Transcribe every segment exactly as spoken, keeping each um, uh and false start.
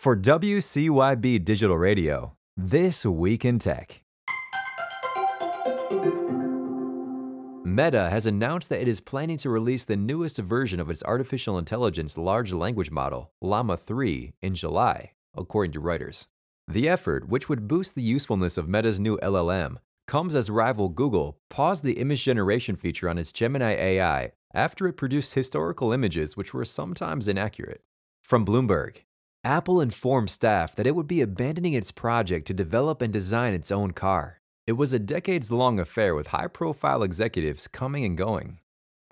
For W C Y B Digital Radio, This Week in Tech. Meta has announced that it is planning to release the newest version of its artificial intelligence large language model, Llama three, in July, according to Reuters. The effort, which would boost the usefulness of Meta's new L L M, comes as rival Google paused the image generation feature on its Gemini A I after it produced historical images which were sometimes inaccurate. From Bloomberg, Apple informed staff that it would be abandoning its project to develop and design its own car. It was a decades-long affair with high-profile executives coming and going.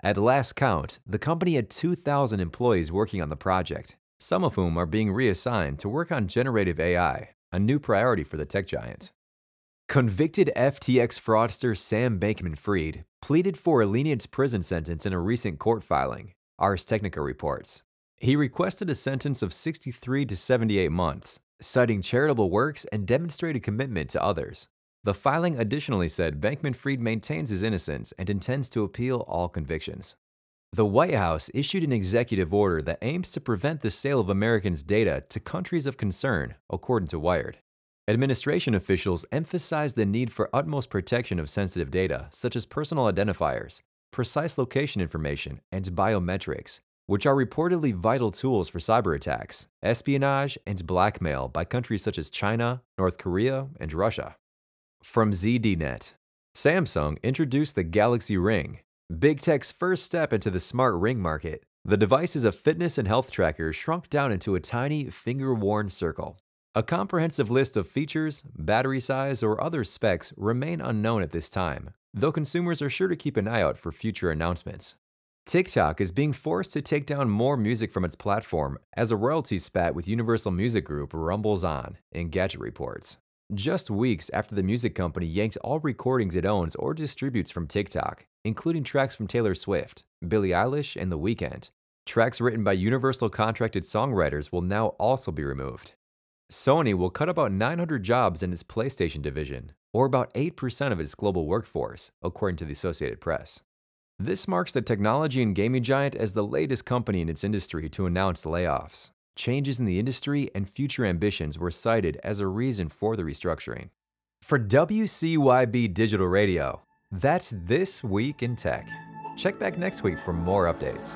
At last count, the company had two thousand employees working on the project, some of whom are being reassigned to work on generative A I, a new priority for the tech giant. Convicted F T X fraudster Sam Bankman-Fried pleaded for a lenient prison sentence in a recent court filing, Ars Technica reports. He requested a sentence of sixty-three to seventy-eight months, citing charitable works and demonstrated commitment to others. The filing additionally said Bankman-Fried maintains his innocence and intends to appeal all convictions. The White House issued an executive order that aims to prevent the sale of Americans' data to countries of concern, according to Wired. Administration officials emphasized the need for utmost protection of sensitive data, such as personal identifiers, precise location information, and biometrics, which are reportedly vital tools for cyber attacks, espionage, and blackmail by countries such as China, North Korea, and Russia. From ZDNet, Samsung introduced the Galaxy Ring, big tech's first step into the smart ring market. The device is a fitness and health tracker shrunk down into a tiny, finger-worn circle. A comprehensive list of features, battery size, or other specs remain unknown at this time, though consumers are sure to keep an eye out for future announcements. TikTok is being forced to take down more music from its platform as a royalty spat with Universal Music Group rumbles on, Engadget reports. Just weeks after the music company yanked all recordings it owns or distributes from TikTok, including tracks from Taylor Swift, Billie Eilish, and The Weeknd, tracks written by Universal contracted songwriters will now also be removed. Sony will cut about nine hundred jobs in its PlayStation division, or about eight percent of its global workforce, according to the Associated Press. This marks the technology and gaming giant as the latest company in its industry to announce layoffs. Changes in the industry and future ambitions were cited as a reason for the restructuring. For W C Y B Digital Radio, that's This Week in Tech. Check back next week for more updates.